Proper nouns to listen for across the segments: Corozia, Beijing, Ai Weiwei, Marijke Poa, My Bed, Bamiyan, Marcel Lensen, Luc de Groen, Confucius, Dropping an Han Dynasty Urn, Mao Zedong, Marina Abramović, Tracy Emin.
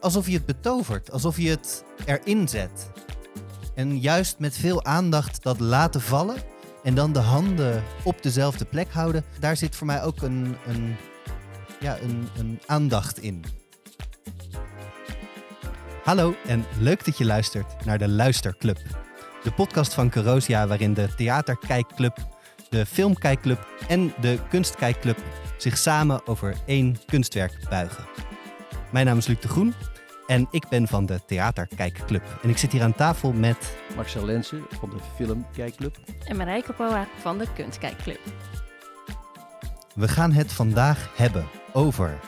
alsof je het betovert, alsof je het erin zet. En juist met veel aandacht dat laten vallen en dan de handen op dezelfde plek houden, daar zit voor mij ook een aandacht in. Hallo en leuk dat je luistert naar de Luisterclub. De podcast van Corozia waarin de theaterkijkclub, de filmkijkclub en de kunstkijkclub zich samen over één kunstwerk buigen. Mijn naam is Luc de Groen en ik ben van de Theaterkijkclub. En ik zit hier aan tafel met Marcel Lensen van de Filmkijkclub en Marijke Poa van de Kunstkijkclub. We gaan het vandaag hebben over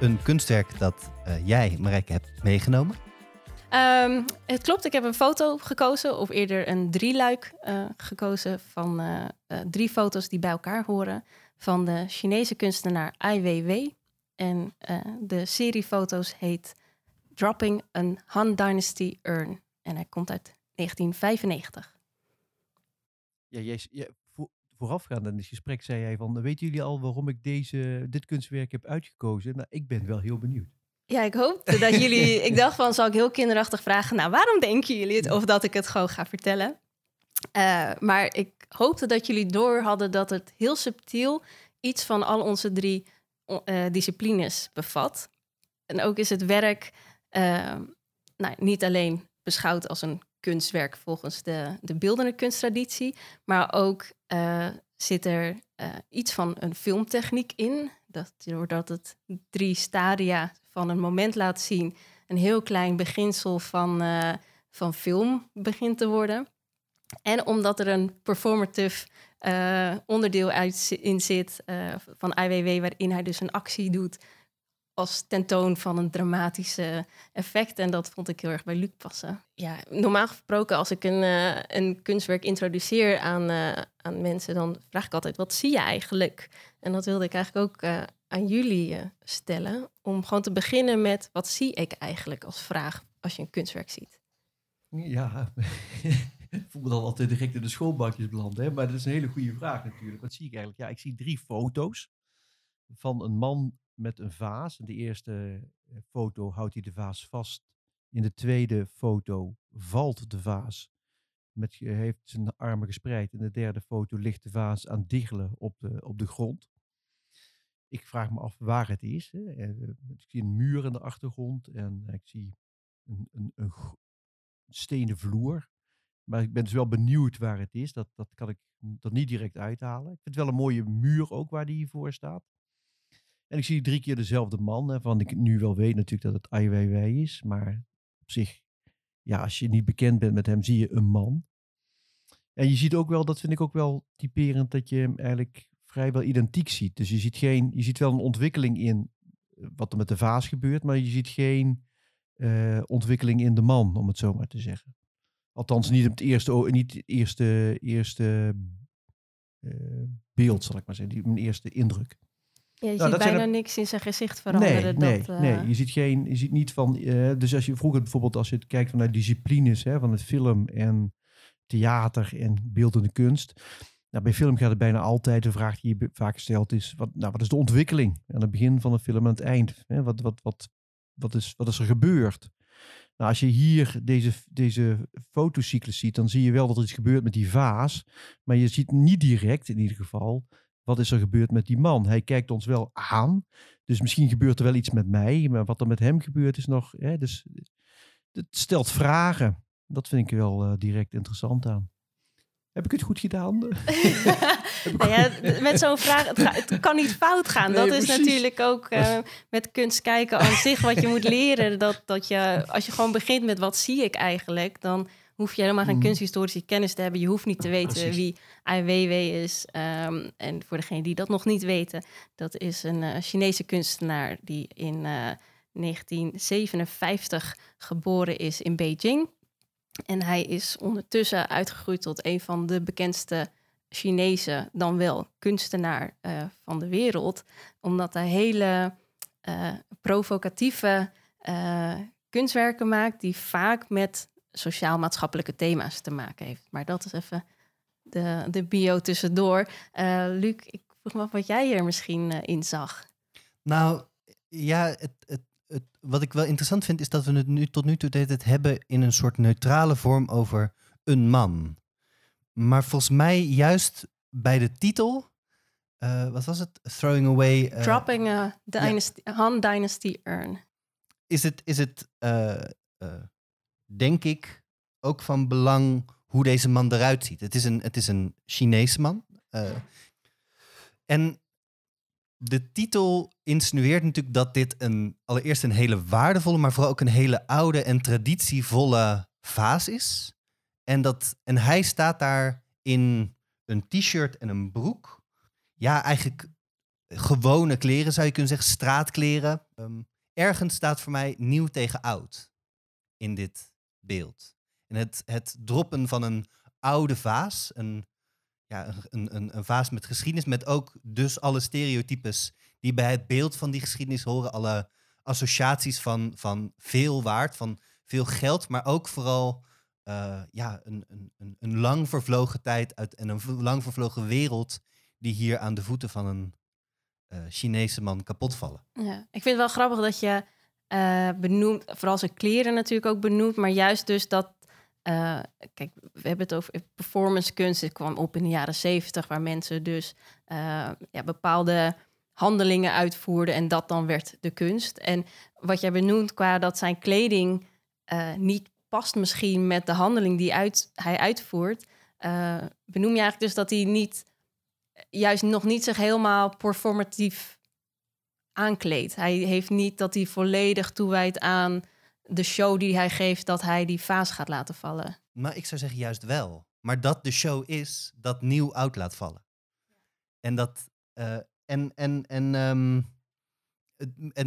een kunstwerk dat jij, Marijke, hebt meegenomen. Het klopt, ik heb een foto gekozen, of eerder een drieluik gekozen van drie foto's die bij elkaar horen van de Chinese kunstenaar Ai Weiwei. En de serie foto's heet Dropping an Han Dynasty Urn. En hij komt uit 1995. Ja, voorafgaand aan dit gesprek zei jij van, weten jullie al waarom ik dit kunstwerk heb uitgekozen? Nou, ik ben wel heel benieuwd. Ja, ik hoopte dat jullie... Ik dacht van, zal ik heel kinderachtig vragen, nou, waarom denken jullie het? Of dat ik het gewoon ga vertellen. Maar ik hoopte dat jullie door hadden dat het heel subtiel iets van al onze drie disciplines bevat. En ook is het werk niet alleen beschouwd als een kunstwerk volgens de beeldende kunsttraditie, maar ook zit er iets van een filmtechniek in. Doordat het drie stadia van een moment laat zien, een heel klein beginsel van film begint te worden. En omdat er een performative onderdeel in zit van Ai Weiwei, waarin hij dus een actie doet als tentoon van een dramatische effect. En dat vond ik heel erg bij Luc passen. Ja, normaal gesproken, als ik een kunstwerk introduceer aan mensen, dan vraag ik altijd, wat zie je eigenlijk? En dat wilde ik eigenlijk ook aan jullie stellen. Om gewoon te beginnen met, wat zie ik eigenlijk als vraag als je een kunstwerk ziet? Ja, ik voel me dan altijd direct in de schoolbankjes belanden. Hè? Maar dat is een hele goede vraag natuurlijk. Wat zie ik eigenlijk? Ja, ik zie drie foto's van een man met een vaas. In de eerste foto houdt hij de vaas vast. In de tweede foto valt de vaas. Hij heeft zijn armen gespreid. In de derde foto ligt de vaas aan diggelen op de grond. Ik vraag me af waar het is. Hè. Ik zie een muur in de achtergrond en ik zie een stenen vloer. Maar ik ben dus wel benieuwd waar het is. Dat kan ik dat niet direct uithalen. Ik vind wel een mooie muur ook waar die hiervoor staat. En ik zie drie keer dezelfde man, waarvan ik nu wel weet natuurlijk dat het Ai Weiwei is. Maar op zich, ja, als je niet bekend bent met hem, zie je een man. En je ziet ook wel, dat vind ik ook wel typerend, dat je hem eigenlijk vrijwel identiek ziet. Dus je ziet wel een ontwikkeling in wat er met de vaas gebeurt, maar je ziet geen ontwikkeling in de man, om het zo maar te zeggen. Althans, niet het eerste beeld, zal ik maar zeggen. Mijn eerste indruk. Ja, je ziet bijna niks in zijn gezicht veranderen. Nee, je ziet niet van... dus als je vroeger bijvoorbeeld, als je het kijkt vanuit disciplines, van het film en theater en beeldende kunst. Nou, bij film gaat het bijna altijd, de vraag die je vaak gesteld is, wat is de ontwikkeling aan het begin van een film en aan het eind? Hè? Wat is er gebeurd? Nou, als je hier deze fotocyclus ziet, dan zie je wel dat er iets gebeurt met die vaas. Maar je ziet niet direct, in ieder geval, wat is er gebeurd met die man. Hij kijkt ons wel aan. Dus misschien gebeurt er wel iets met mij. Maar wat er met hem gebeurt is nog... Hè, dus het stelt vragen. Dat vind ik wel direct interessant aan. Heb ik het goed gedaan? Met zo'n vraag, het kan niet fout gaan. Nee, dat is precies. Natuurlijk ook met kunst kijken aan zich wat je moet leren. Dat je, als je gewoon begint met wat zie ik eigenlijk, dan hoef je helemaal geen kunsthistorische kennis te hebben. Je hoeft niet te weten wie Ai Weiwei is. En voor degenen die dat nog niet weten, dat is een Chinese kunstenaar die in 1957 geboren is in Beijing. En hij is ondertussen uitgegroeid tot een van de bekendste Chinese, dan wel kunstenaar van de wereld. Omdat hij hele provocatieve kunstwerken maakt die vaak met sociaal-maatschappelijke thema's te maken heeft. Maar dat is even de bio tussendoor. Luc, ik vroeg me af wat jij hier misschien in zag. Nou, ja, het wat ik wel interessant vind, is dat we het nu tot nu toe het hebben in een soort neutrale vorm over een man. Maar volgens mij juist bij de titel... wat was het? Throwing away... Dropping a dynasty, yeah. Han Dynasty Urn. Is het denk ik, ook van belang hoe deze man eruit ziet. Het is een Chinese man. En de titel insinueert natuurlijk dat dit allereerst een hele waardevolle, maar vooral ook een hele oude en traditievolle vaas is. En hij staat daar in een t-shirt en een broek. Ja, eigenlijk gewone kleren zou je kunnen zeggen, straatkleren. Ergens staat voor mij nieuw tegen oud in dit beeld. En het droppen van een oude vaas, een vaas met geschiedenis, met ook dus alle stereotypes die bij het beeld van die geschiedenis horen, alle associaties van veel waard, van veel geld, maar ook vooral een lang vervlogen tijd en een lang vervlogen wereld die hier aan de voeten van een Chinese man kapotvallen. Ja, ik vind het wel grappig dat je benoemt, vooral zijn kleren natuurlijk ook benoemt, maar juist dus dat, kijk, we hebben het over performance kunst. Het kwam op in de jaren '70, waar mensen dus bepaalde handelingen uitvoerden en dat dan werd de kunst. En wat jij benoemt qua dat zijn kleding niet past misschien met de handeling die hij uitvoert, benoem je eigenlijk dus dat hij niet... juist nog niet zich helemaal performatief aankleedt. Hij heeft niet dat hij volledig toewijdt aan de show die hij geeft, dat hij die vaas gaat laten vallen. Maar ik zou zeggen juist wel. Maar dat de show is dat nieuw oud laat vallen. En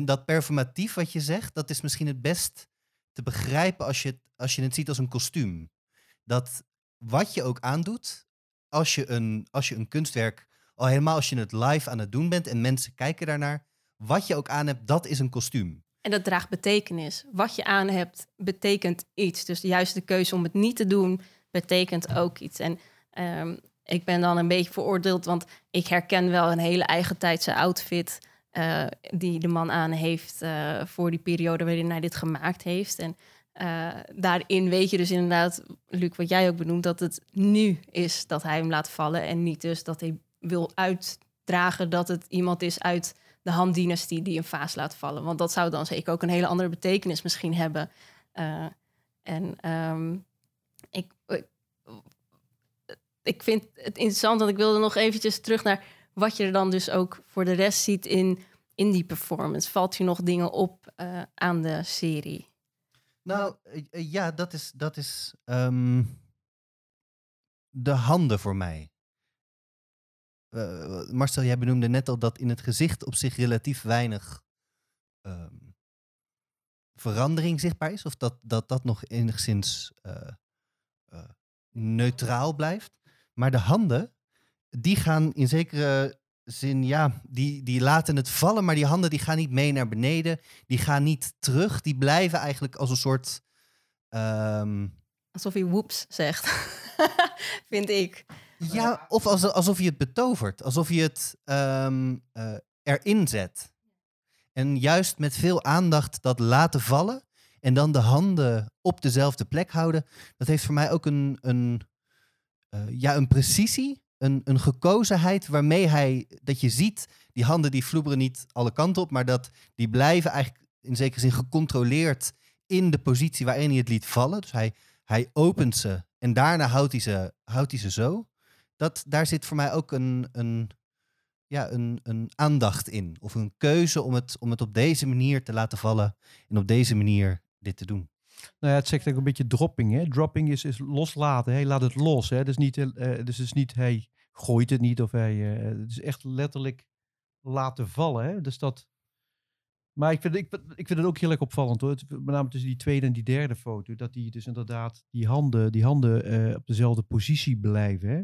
dat performatief wat je zegt, dat is misschien het best te begrijpen als je het ziet als een kostuum. Dat wat je ook aandoet, Als je een kunstwerk, al helemaal als je het live aan het doen bent en mensen kijken daarnaar, wat je ook aan hebt, dat is een kostuum. En dat draagt betekenis. Wat je aan hebt, betekent iets. Dus juist de keuze om het niet te doen, betekent ook iets. En ik ben dan een beetje veroordeeld, want ik herken wel een hele eigentijdse outfit die de man aan heeft voor die periode waarin hij dit gemaakt heeft. En daarin weet je dus inderdaad, Luc, wat jij ook benoemt, dat het nu is dat hij hem laat vallen en niet dus dat hij wil uitdragen dat het iemand is uit de Han-dynastie die een vaas laat vallen. Want dat zou dan zeker ook een hele andere betekenis misschien hebben. Ik vind het interessant, want ik wilde nog eventjes terug naar wat je er dan dus ook voor de rest ziet in die performance. Valt je nog dingen op aan de serie? Nou, ja, dat is de handen voor mij. Marcel, jij benoemde net al dat in het gezicht op zich relatief weinig verandering zichtbaar is. Of dat nog enigszins neutraal blijft. Maar de handen, die gaan in zekere zin, ja, die laten het vallen, maar die handen die gaan niet mee naar beneden. Die gaan niet terug. Die blijven eigenlijk als een soort... Alsof hij woeps zegt, vind ik. Ja, of alsof je het betovert. Alsof je het erin zet. En juist met veel aandacht dat laten vallen en dan de handen op dezelfde plek houden, dat heeft voor mij ook een precisie. Een gekozenheid waarmee hij, dat je ziet, die handen die floeberen niet alle kanten op, maar dat die blijven eigenlijk in zekere zin gecontroleerd in de positie waarin hij het liet vallen. Dus hij opent ze en daarna houdt hij ze zo. Daar zit voor mij ook een aandacht in. Of een keuze om het op deze manier te laten vallen en op deze manier dit te doen. Nou ja, het zegt ook een beetje dropping. Hè? Dropping is loslaten. Hij laat het los. Hè? Dus het is niet hij gooit het niet. Of het is echt letterlijk laten vallen. Hè? Dus dat... Maar ik vind het ook heel erg opvallend, hoor. Met name tussen die tweede en die derde foto. Dat die dus inderdaad die handen op dezelfde positie blijven. Hè?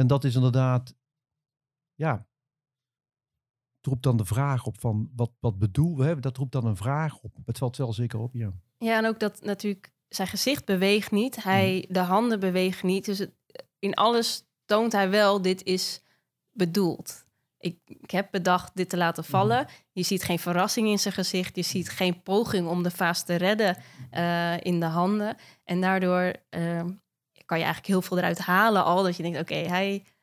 En dat is inderdaad... Ja... Het roept dan de vraag op van wat bedoelen we? Dat roept dan een vraag op. Het valt wel zeker op, ja. Ja, en ook dat natuurlijk zijn gezicht beweegt niet. De handen bewegen niet. Dus in alles toont hij wel, dit is bedoeld. Ik heb bedacht dit te laten vallen. Je ziet geen verrassing in zijn gezicht. Je ziet geen poging om de vaas te redden in de handen. En daardoor kan je eigenlijk heel veel eruit halen. Al dat je denkt, oké,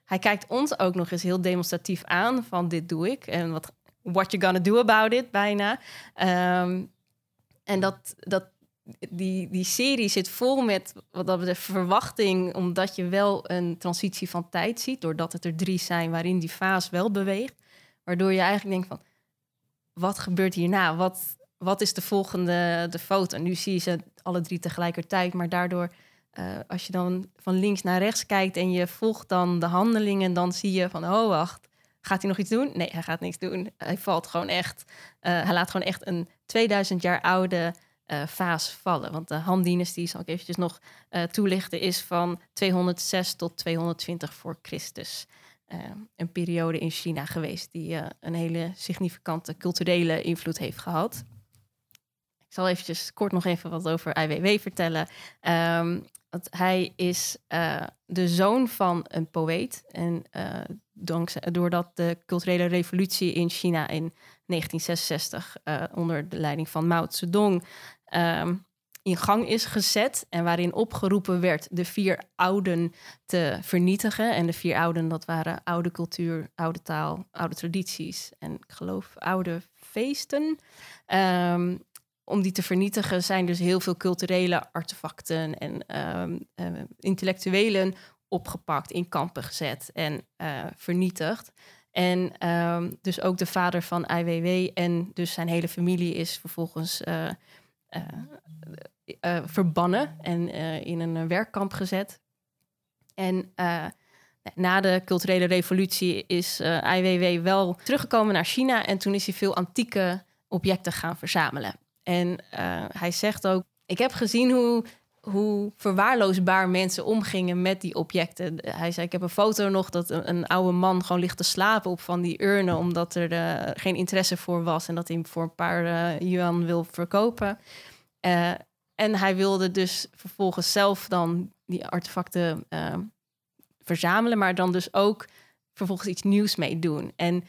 hij kijkt ons ook nog eens heel demonstratief aan van dit doe ik. En what you gonna do about it, bijna. En die serie zit vol met wat dat betreft verwachting, omdat je wel een transitie van tijd ziet, doordat het er 3 zijn waarin die vaas wel beweegt. Waardoor je eigenlijk denkt van, wat gebeurt hierna? Wat is de volgende foto? En nu zie je ze alle 3 tegelijkertijd, maar daardoor, als je dan van links naar rechts kijkt en je volgt dan de handelingen, dan zie je van, oh wacht, gaat hij nog iets doen? Nee, hij gaat niks doen. Hij valt gewoon echt. Hij laat gewoon echt een 2000 jaar oude vaas vallen. Want de Han Dynasty, zal ik eventjes nog toelichten, is van 206 tot 220 voor Christus. Een periode in China geweest die een hele significante culturele invloed heeft gehad. Ik zal eventjes kort nog even wat over Ai Weiwei vertellen. Want hij is de zoon van een poëet. En doordat de culturele revolutie in China in 1966 onder de leiding van Mao Zedong in gang is gezet en waarin opgeroepen werd de 4 ouden te vernietigen. En de 4 ouden, dat waren oude cultuur, oude taal, oude tradities en ik geloof oude feesten. Om die te vernietigen zijn dus heel veel culturele artefacten en intellectuelen opgepakt, in kampen gezet en vernietigd. En dus ook de vader van Ai Weiwei en dus zijn hele familie is vervolgens verbannen en in een werkkamp gezet. En na de culturele revolutie is Ai Weiwei wel teruggekomen naar China en toen is hij veel antieke objecten gaan verzamelen. En hij zegt ook, ik heb gezien hoe verwaarloosbaar mensen omgingen met die objecten. Hij zei, ik heb een foto nog dat een oude man gewoon ligt te slapen op van die urnen, omdat er geen interesse voor was en dat hij hem voor een paar yuan wil verkopen. En hij wilde dus vervolgens zelf dan die artefacten verzamelen, maar dan dus ook vervolgens iets nieuws mee doen. En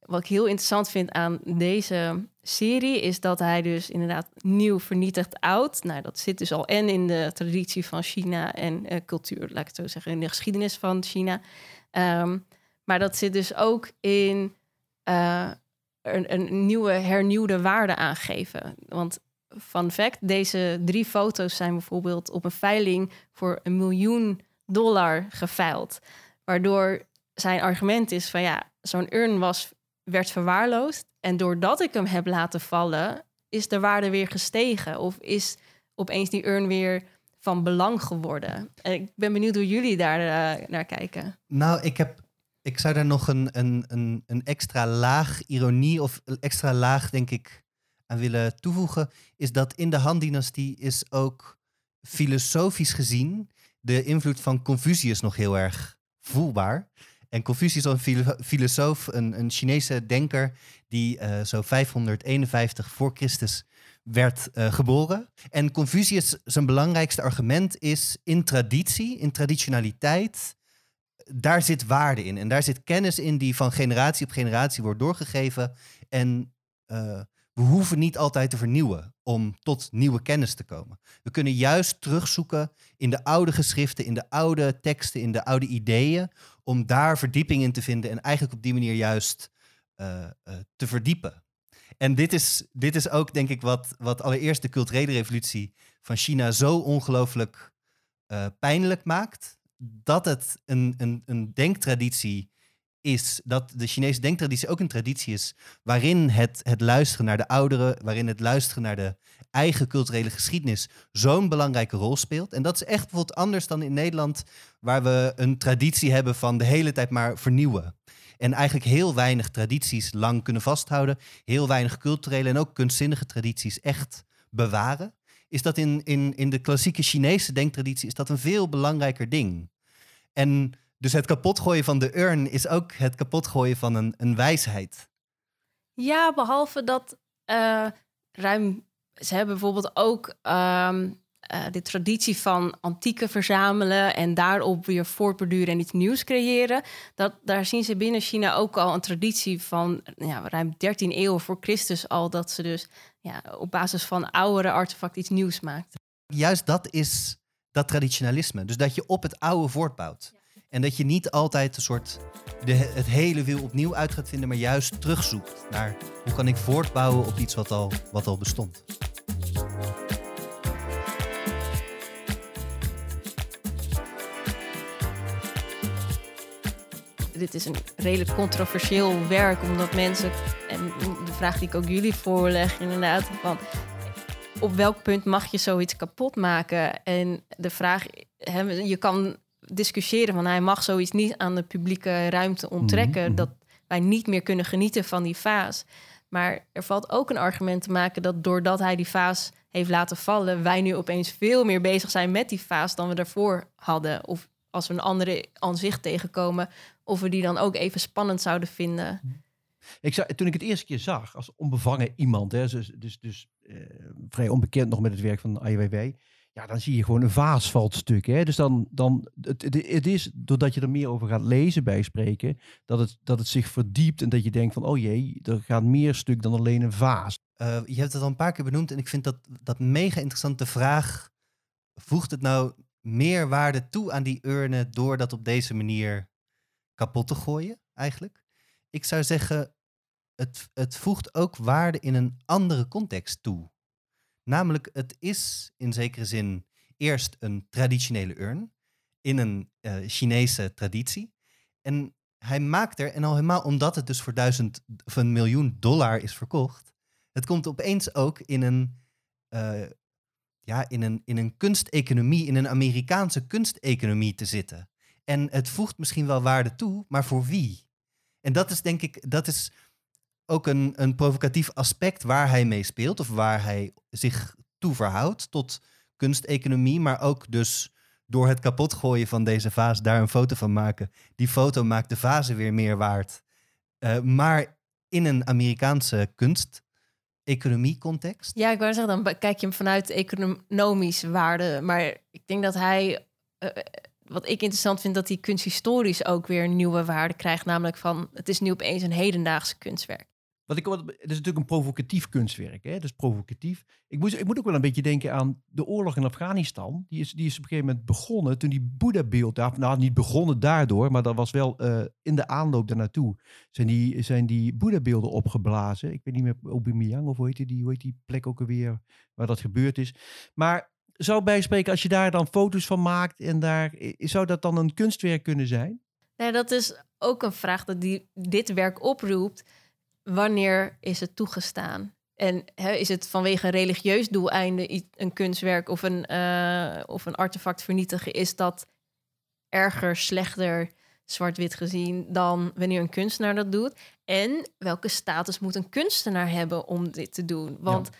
wat ik heel interessant vind aan deze serie is dat hij dus inderdaad nieuw vernietigt oud. Nou, dat zit dus al en in de traditie van China en cultuur, laat ik het zo zeggen, in de geschiedenis van China. Maar dat zit dus ook in een nieuwe, hernieuwde waarde aangeven. Want fun fact, deze 3 foto's zijn bijvoorbeeld op een veiling voor $1 miljoen geveild. Waardoor zijn argument is van ja, zo'n urn werd verwaarloosd. En doordat ik hem heb laten vallen, is de waarde weer gestegen. Of is opeens die urn weer van belang geworden. En ik ben benieuwd hoe jullie daar naar kijken. Nou, ik zou daar nog een extra laag ironie of extra laag, denk ik, aan willen toevoegen. Is dat in de Han-dynastie is ook filosofisch gezien de invloed van Confucius nog heel erg voelbaar. En Confucius was een filosoof, een Chinese denker die zo 551 voor Christus werd geboren. En Confucius, zijn belangrijkste argument is in traditie, in traditionaliteit, daar zit waarde in. En daar zit kennis in die van generatie op generatie wordt doorgegeven. En we hoeven niet altijd te vernieuwen om tot nieuwe kennis te komen. We kunnen juist terugzoeken in de oude geschriften, in de oude teksten, in de oude ideeën, om daar verdieping in te vinden en eigenlijk op die manier juist te verdiepen. En dit is ook, denk ik, wat allereerst de culturele revolutie van China zo ongelooflijk pijnlijk maakt, dat het een denktraditie is, dat de Chinese denktraditie ook een traditie is waarin het luisteren naar de ouderen, waarin het luisteren naar de eigen culturele geschiedenis zo'n belangrijke rol speelt. En dat is echt bijvoorbeeld anders dan in Nederland, waar we een traditie hebben van de hele tijd maar vernieuwen. En eigenlijk heel weinig tradities lang kunnen vasthouden, heel weinig culturele en ook kunstzinnige tradities echt bewaren. Is dat in de klassieke Chinese denktraditie is dat een veel belangrijker ding. En dus het kapotgooien van de urn is ook het kapotgooien van een wijsheid. Ja, behalve dat ze hebben bijvoorbeeld ook de traditie van antieken verzamelen en daarop weer voortborduren en iets nieuws creëren. Daar zien ze binnen China ook al een traditie van ruim 13 eeuwen voor Christus al, dat ze dus op basis van oudere artefacten iets nieuws maakten. Juist dat is dat traditionalisme. Dus dat je op het oude voortbouwt. Ja. En dat je niet altijd een soort het hele wiel opnieuw uit gaat vinden, maar juist terugzoekt naar hoe kan ik voortbouwen op iets wat al bestond. Dit is een redelijk controversieel werk, omdat mensen, en de vraag die ik ook jullie voorleg inderdaad, van op welk punt mag je zoiets kapot maken? En de vraag, je kan discussiëren van hij mag zoiets niet aan de publieke ruimte onttrekken, dat wij niet meer kunnen genieten van die vaas. Maar er valt ook een argument te maken dat doordat hij die vaas heeft laten vallen, wij nu opeens veel meer bezig zijn met die vaas dan we daarvoor hadden. Of als we een andere aanzicht tegenkomen, of we die dan ook even spannend zouden vinden. Toen ik het eerste keer zag, als onbevangen iemand, vrij onbekend nog met het werk van Ai Weiwei, dan zie je gewoon een vaas valt stuk. Hè? Dus het is, doordat je er meer over gaat lezen bij spreken, dat het zich verdiept en dat je denkt van, oh jee, er gaat meer stuk dan alleen een vaas. Je hebt het al een paar keer benoemd en ik vind dat mega interessant. De vraag, voegt het nou meer waarde toe aan die urnen door dat op deze manier kapot te gooien, eigenlijk? Ik zou zeggen, het voegt ook waarde in een andere context toe. Namelijk, het is in zekere zin eerst een traditionele urn in een Chinese traditie. En hij maakt er, en al helemaal omdat het dus voor $1 miljoen is verkocht, het komt opeens ook in een in een kunsteconomie, in een Amerikaanse kunsteconomie te zitten. En het voegt misschien wel waarde toe, maar voor wie? En dat is denk ik, ook een provocatief aspect waar hij mee speelt, of waar hij zich toe verhoudt tot kunsteconomie, maar ook dus door het kapotgooien van deze vaas, daar een foto van maken. Die foto maakt de vazen weer meer waard. Maar in een Amerikaanse kunst-economie-context. Ja, ik wou zeggen, dan kijk je hem vanuit economische waarde, maar ik denk dat hij... Wat ik interessant vind, dat die kunsthistorisch ook weer nieuwe waarde krijgt. Namelijk van, het is nu opeens een hedendaagse kunstwerk. Het is natuurlijk een provocatief kunstwerk. Hè? Dus provocatief. Ik moet ook wel een beetje denken aan de oorlog in Afghanistan. Die is op een gegeven moment begonnen toen die Boeddha-beeld daar... Nou, niet begonnen daardoor, maar dat was wel in de aanloop daarnaartoe. Zijn die Boeddha-beelden opgeblazen. Ik weet niet meer, Bamiyan of hoe heet die plek ook alweer waar dat gebeurd is. Maar... Zou bijspreken, als je daar dan foto's van maakt en daar, zou dat dan een kunstwerk kunnen zijn? Nee, dat is ook een vraag dit werk oproept. Wanneer is het toegestaan? En is het vanwege religieus doeleinde een kunstwerk of een artefact vernietigen? Is dat erger, slechter, zwart-wit gezien dan wanneer een kunstenaar dat doet? En welke status moet een kunstenaar hebben om dit te doen? Want... Ja.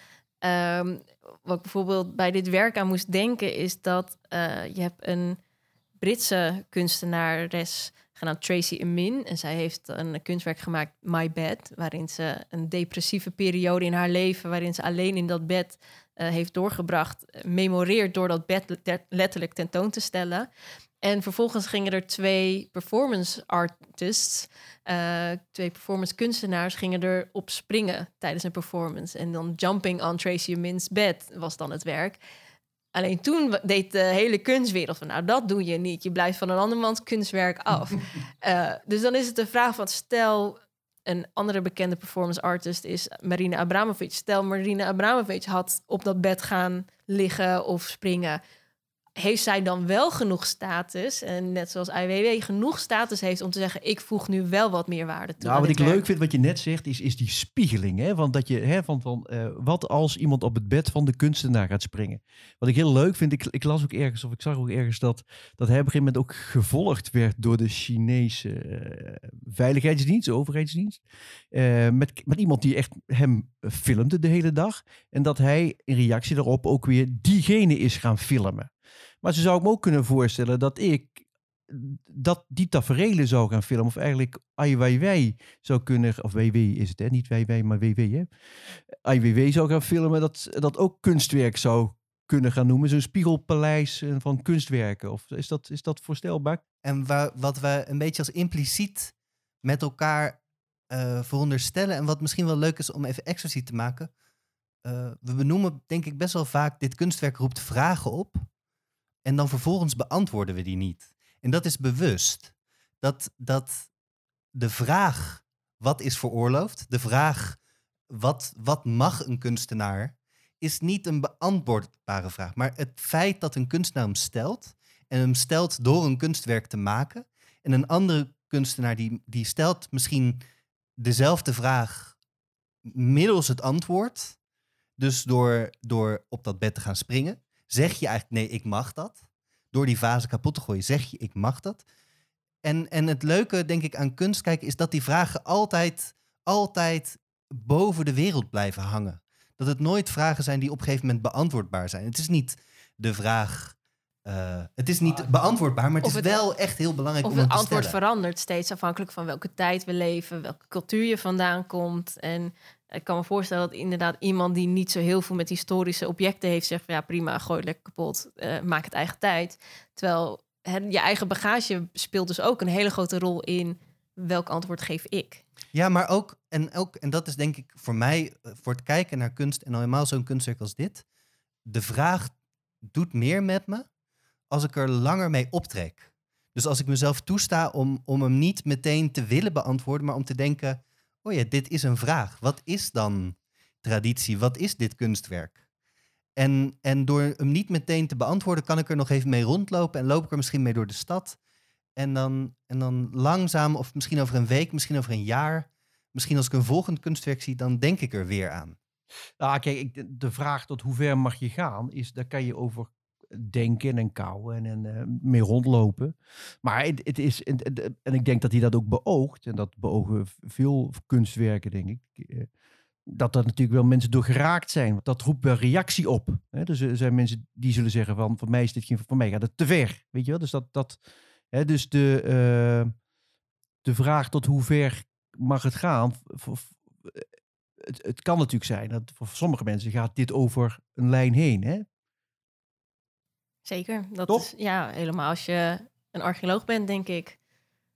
Wat ik bijvoorbeeld bij dit werk aan moest denken is dat je hebt een Britse kunstenares genaamd Tracy Emin. En zij heeft een kunstwerk gemaakt, My Bed, waarin ze een depressieve periode in haar leven, waarin ze alleen in dat bed heeft doorgebracht, memoreert door dat bed letterlijk tentoon te stellen. En vervolgens gingen er twee performance kunstenaars gingen er op springen tijdens een performance. En dan Jumping on Tracy Emin's Bed was dan het werk. Alleen toen deed de hele kunstwereld van, nou, dat doe je niet. Je blijft van een andermans kunstwerk af. Dus dan is het de vraag van, stel een andere bekende performance artist is Marina Abramović. Stel Marina Abramović had op dat bed gaan liggen of springen. Heeft zij dan wel genoeg status? En net zoals Ai Weiwei genoeg status heeft om te zeggen, ik voeg nu wel wat meer waarde toe. Nou, wat ik leuk vind wat je net zegt, is die spiegeling. Hè? Want dat je, wat als iemand op het bed van de kunstenaar gaat springen? Wat ik heel leuk vind, ik las ook ergens, of ik zag ook ergens dat hij op een gegeven moment ook gevolgd werd door de Chinese veiligheidsdienst, overheidsdienst. Met iemand die echt hem filmde de hele dag. En dat hij in reactie daarop ook weer diegene is gaan filmen. Maar ze zou me ook kunnen voorstellen dat ik die taferelen zou gaan filmen. Of eigenlijk Ai Weiwei zou kunnen... Of Weiwei is het, hè? Niet Weiwei, maar Weiwei, hè? Ai Weiwei zou gaan filmen, dat ook kunstwerk zou kunnen gaan noemen. Zo'n spiegelpaleis van kunstwerken. Of is dat voorstelbaar? En wat we een beetje als impliciet met elkaar veronderstellen... en wat misschien wel leuk is om even expliciet te maken... we benoemen denk ik best wel vaak... dit kunstwerk roept vragen op... en dan vervolgens beantwoorden we die niet. En dat is bewust. Dat de vraag wat is veroorloofd... de vraag wat mag een kunstenaar... is niet een beantwoordbare vraag. Maar het feit dat een kunstenaar hem stelt... en hem stelt door een kunstwerk te maken... en een andere kunstenaar die stelt misschien dezelfde vraag... middels het antwoord... Dus door op dat bed te gaan springen, zeg je eigenlijk, nee, ik mag dat. Door die vazen kapot te gooien, zeg je, ik mag dat. En het leuke, denk ik, aan kunst kijken... is dat die vragen altijd boven de wereld blijven hangen. Dat het nooit vragen zijn die op een gegeven moment beantwoordbaar zijn. Het is niet de vraag... het is niet beantwoordbaar, maar het is wel echt heel belangrijk om het te stellen. Of het antwoord verandert steeds afhankelijk van welke tijd we leven... welke cultuur je vandaan komt... en ik kan me voorstellen dat inderdaad iemand die niet zo heel veel met historische objecten heeft... zegt van ja, prima, gooi lekker kapot, maak het eigen tijd. Terwijl je eigen bagage speelt dus ook een hele grote rol in... welk antwoord geef ik? Ja, maar ook, en dat is denk ik voor mij, voor het kijken naar kunst... en helemaal zo'n kunstwerk als dit... de vraag doet meer met me als ik er langer mee optrek. Dus als ik mezelf toesta om hem niet meteen te willen beantwoorden... maar om te denken... oh ja, dit is een vraag. Wat is dan traditie? Wat is dit kunstwerk? En door hem niet meteen te beantwoorden... kan ik er nog even mee rondlopen... en loop ik er misschien mee door de stad. En dan langzaam, of misschien over een week, misschien over een jaar... misschien als ik een volgend kunstwerk zie, dan denk ik er weer aan. Nou, kijk, de vraag tot hoe ver mag je gaan... is daar kan je over denken en kauwen en mee rondlopen. Maar het is... En ik denk dat hij dat ook beoogt... en dat beogen veel kunstwerken, denk ik... dat er natuurlijk wel mensen door geraakt zijn. Want dat roept wel reactie op. Hè? Dus er zijn mensen die zullen zeggen van... voor mij is dit geen... voor mij gaat het te ver. Weet je wel? Dus dat hè? Dus de vraag tot hoe ver mag het gaan... Het kan natuurlijk zijn dat voor sommige mensen... gaat dit over een lijn heen, hè? Zeker. Dat is, ja, helemaal als je een archeoloog bent, denk ik.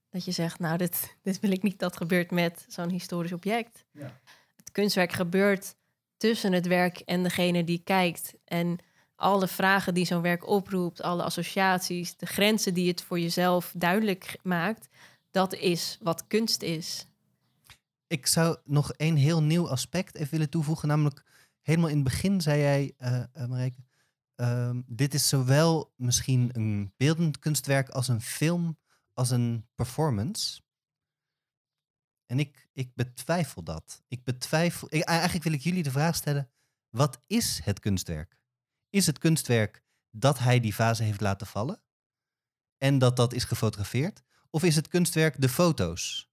Dat je zegt, nou, dit wil ik niet dat gebeurt met zo'n historisch object. Ja. Het kunstwerk gebeurt tussen het werk en degene die kijkt. En alle vragen die zo'n werk oproept, alle associaties... de grenzen die het voor jezelf duidelijk maakt... dat is wat kunst is. Ik zou nog een heel nieuw aspect even willen toevoegen. Namelijk, helemaal in het begin zei jij, Marijke... dit is zowel misschien een beeldend kunstwerk als een film, als een performance. En ik betwijfel dat. Eigenlijk wil ik jullie de vraag stellen, wat is het kunstwerk? Is het kunstwerk dat hij die vazen heeft laten vallen? En dat is gefotografeerd? Of is het kunstwerk de foto's?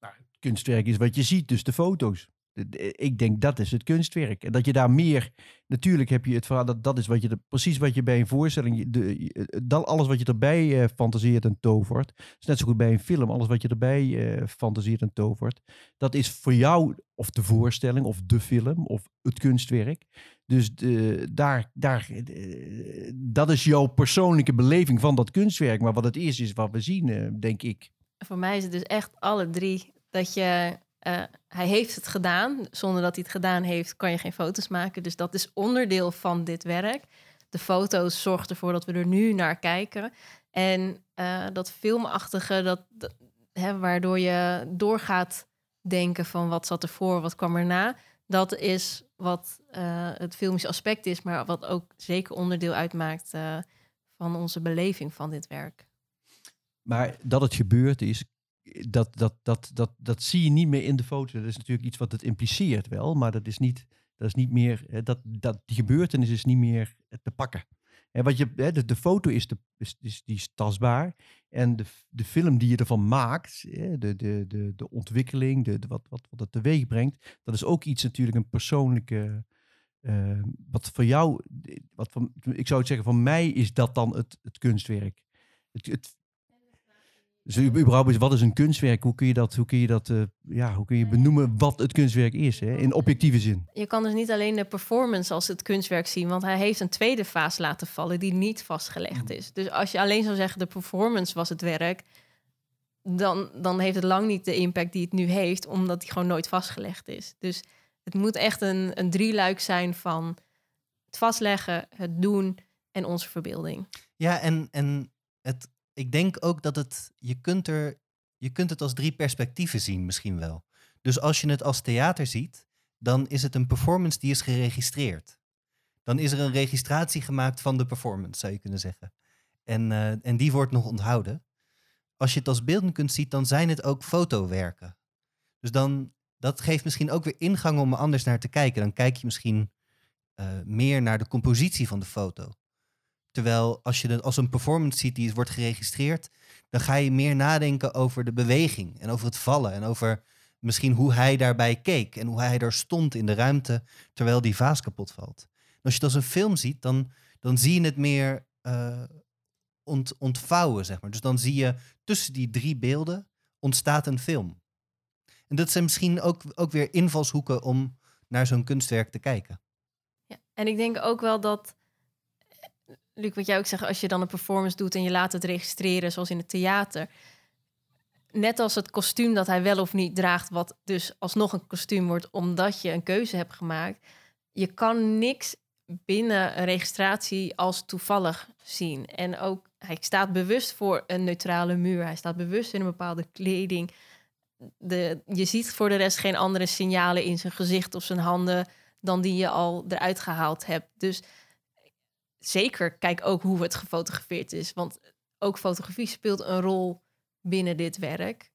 Nou, het kunstwerk is wat je ziet, dus de foto's. Ik denk dat is het kunstwerk. En dat je daar meer... Natuurlijk heb je het verhaal... Dat is wat je precies wat je bij een voorstelling... alles wat je erbij fantaseert en tovert... is net zo goed bij een film. Alles wat je erbij fantaseert en tovert... dat is voor jou of de voorstelling... of de film of het kunstwerk. Dus dat is jouw persoonlijke beleving van dat kunstwerk. Maar wat het is wat we zien, denk ik. Voor mij is het dus echt alle drie... dat je... hij heeft het gedaan. Zonder dat hij het gedaan heeft, kan je geen foto's maken. Dus dat is onderdeel van dit werk. De foto's zorgen ervoor dat we er nu naar kijken. En dat filmachtige, waardoor je doorgaat denken van wat zat ervoor, wat kwam erna. Dat is wat het filmische aspect is, maar wat ook zeker onderdeel uitmaakt van onze beleving van dit werk. Maar dat het gebeurd is... Dat zie je niet meer in de foto. Dat is natuurlijk iets wat het impliceert wel, maar dat is niet meer. Die gebeurtenis is niet meer te pakken. En wat de foto is tastbaar en de film die je ervan maakt, de ontwikkeling, wat het teweeg brengt, dat is ook iets natuurlijk een persoonlijke. Wat voor jou, ik zou het zeggen, voor mij is dat dan het kunstwerk. Het Dus überhaupt, wat is een kunstwerk? Hoe kun je benoemen wat het kunstwerk is, hè? In objectieve zin? Je kan dus niet alleen de performance als het kunstwerk zien, want hij heeft een tweede vaas laten vallen die niet vastgelegd is. Dus als je alleen zou zeggen de performance was het werk, dan heeft het lang niet de impact die het nu heeft, omdat die gewoon nooit vastgelegd is. Dus het moet echt een drieluik zijn van het vastleggen, het doen en onze verbeelding. Ja, en het... Ik denk ook dat je kunt het als drie perspectieven zien misschien wel. Dus als je het als theater ziet, dan is het een performance die is geregistreerd. Dan is er een registratie gemaakt van de performance, zou je kunnen zeggen. En die wordt nog onthouden. Als je het als beeldend ziet, dan zijn het ook fotowerken. Dus dat geeft misschien ook weer ingang om er anders naar te kijken. Dan kijk je misschien meer naar de compositie van de foto. Terwijl als je het als een performance ziet die wordt geregistreerd, dan ga je meer nadenken over de beweging en over het vallen en over misschien hoe hij daarbij keek en hoe hij daar stond in de ruimte terwijl die vaas kapot valt. En als je het als een film ziet, dan zie je het meer ontvouwen, zeg maar. Dus dan zie je tussen die drie beelden ontstaat een film. En dat zijn misschien ook weer invalshoeken om naar zo'n kunstwerk te kijken. Ja, en ik denk ook wel dat... Luc, wat jij ook zegt, als je dan een performance doet en je laat het registreren, zoals in het theater. Net als het kostuum dat hij wel of niet draagt, wat dus alsnog een kostuum wordt, omdat je een keuze hebt gemaakt. Je kan niks binnen een registratie als toevallig zien. En ook, hij staat bewust voor een neutrale muur. Hij staat bewust in een bepaalde kleding. Je ziet voor de rest geen andere signalen in zijn gezicht of zijn handen dan die je al eruit gehaald hebt. Dus... Zeker, kijk ook hoe het gefotografeerd is. Want ook fotografie speelt een rol binnen dit werk.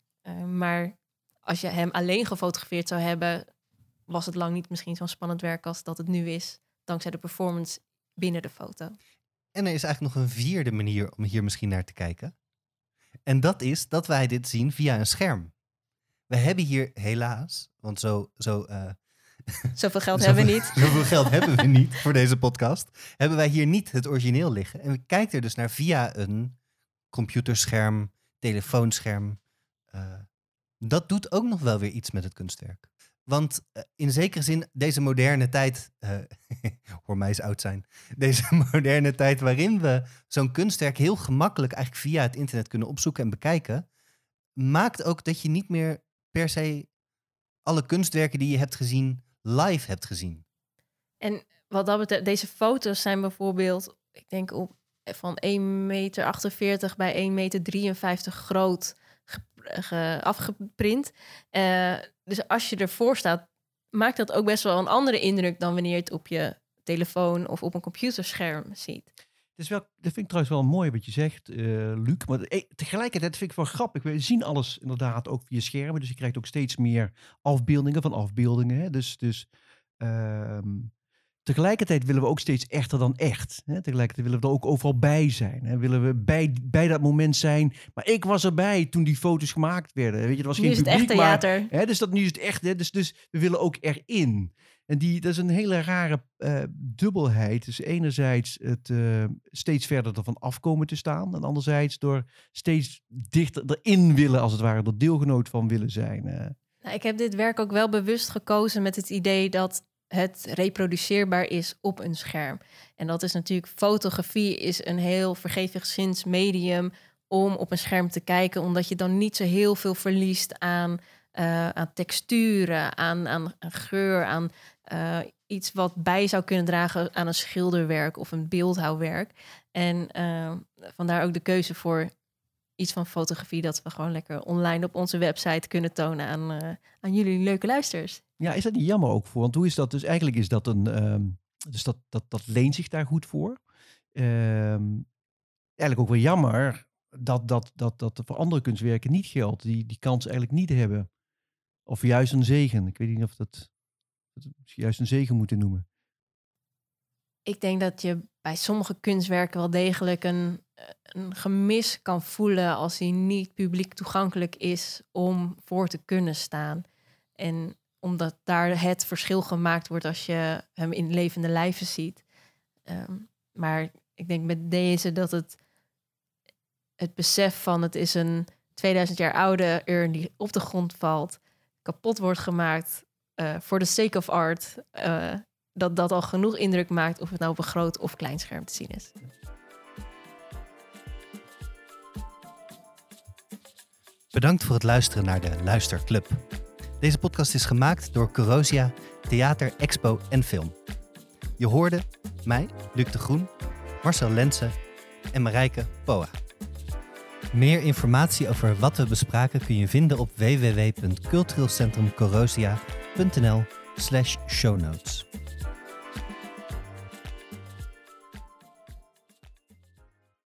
Maar als je hem alleen gefotografeerd zou hebben... was het lang niet misschien zo'n spannend werk als dat het nu is... dankzij de performance binnen de foto. En er is eigenlijk nog een vierde manier om hier misschien naar te kijken. En dat is dat wij dit zien via een scherm. We hebben hier helaas, want zoveel geld hebben we niet. Zoveel geld hebben we niet voor deze podcast. Hebben wij hier niet het origineel liggen. En we kijken er dus naar via een computerscherm, telefoonscherm. Dat doet ook nog wel weer iets met het kunstwerk. Want in zekere zin, deze moderne tijd... hoor mij eens oud zijn. Deze moderne tijd waarin we zo'n kunstwerk heel gemakkelijk... eigenlijk via het internet kunnen opzoeken en bekijken... maakt ook dat je niet meer per se alle kunstwerken die je hebt gezien... live hebt gezien. En wat dat betreft, deze foto's zijn bijvoorbeeld, ik denk van 1,48 meter bij 1,53 meter groot afgeprint. Dus als je ervoor staat, maakt dat ook best wel een andere indruk dan wanneer je het op je telefoon of op een computerscherm ziet. Dus wel, dat vind ik trouwens wel mooi wat je zegt, Luc. Maar tegelijkertijd vind ik het wel grappig. We zien alles inderdaad ook via schermen. Dus je krijgt ook steeds meer afbeeldingen van afbeeldingen. Hè? Dus tegelijkertijd willen we ook steeds echter dan echt. Hè? Tegelijkertijd willen we er ook overal bij zijn. Hè? Willen we bij dat moment zijn. Maar ik was erbij toen die foto's gemaakt werden. Weet je, er was geen publiek, nu is het echt theater. Maar, hè? Dus dat nu is het echt. Hè? Dus we willen ook erin. En dat is een hele rare dubbelheid. Dus enerzijds het steeds verder ervan afkomen te staan. En anderzijds door steeds dichter erin willen, als het ware, door deelgenoot van willen zijn. Nou, ik heb dit werk ook wel bewust gekozen met het idee dat het reproduceerbaar is op een scherm. En dat is natuurlijk, fotografie is een heel vergevigszins medium om op een scherm te kijken. Omdat je dan niet zo heel veel verliest aan texturen, aan geur, aan iets wat bij zou kunnen dragen aan een schilderwerk of een beeldhouwwerk. En vandaar ook de keuze voor iets van fotografie dat we gewoon lekker online op onze website kunnen tonen aan jullie leuke luisteraars. Ja, is dat niet jammer ook voor? Want hoe is dat? Dus eigenlijk is dat dat leent zich daar goed voor. Eigenlijk ook wel jammer dat voor andere kunstwerken niet geldt, die kans eigenlijk niet hebben. Of juist een zegen. Ik weet niet of dat juist een zegen moeten noemen. Ik denk dat je bij sommige kunstwerken wel degelijk een gemis kan voelen als die niet publiek toegankelijk is om voor te kunnen staan. En omdat daar het verschil gemaakt wordt als je hem in levende lijven ziet. Maar ik denk met deze dat het besef van het is een 2000 jaar oude urn die op de grond valt, kapot wordt gemaakt voor de sake of art, dat al genoeg indruk maakt of het nou op een groot of klein scherm te zien is. Bedankt voor het luisteren naar de Luisterclub. Deze podcast is gemaakt door Corozia, Theater, Expo en Film. Je hoorde mij, Luc de Groen, Marcel Lensen en Marijke Poa. Meer informatie over wat we bespraken kun je vinden op www.cultureelcentrumcorozia.nl/shownotes.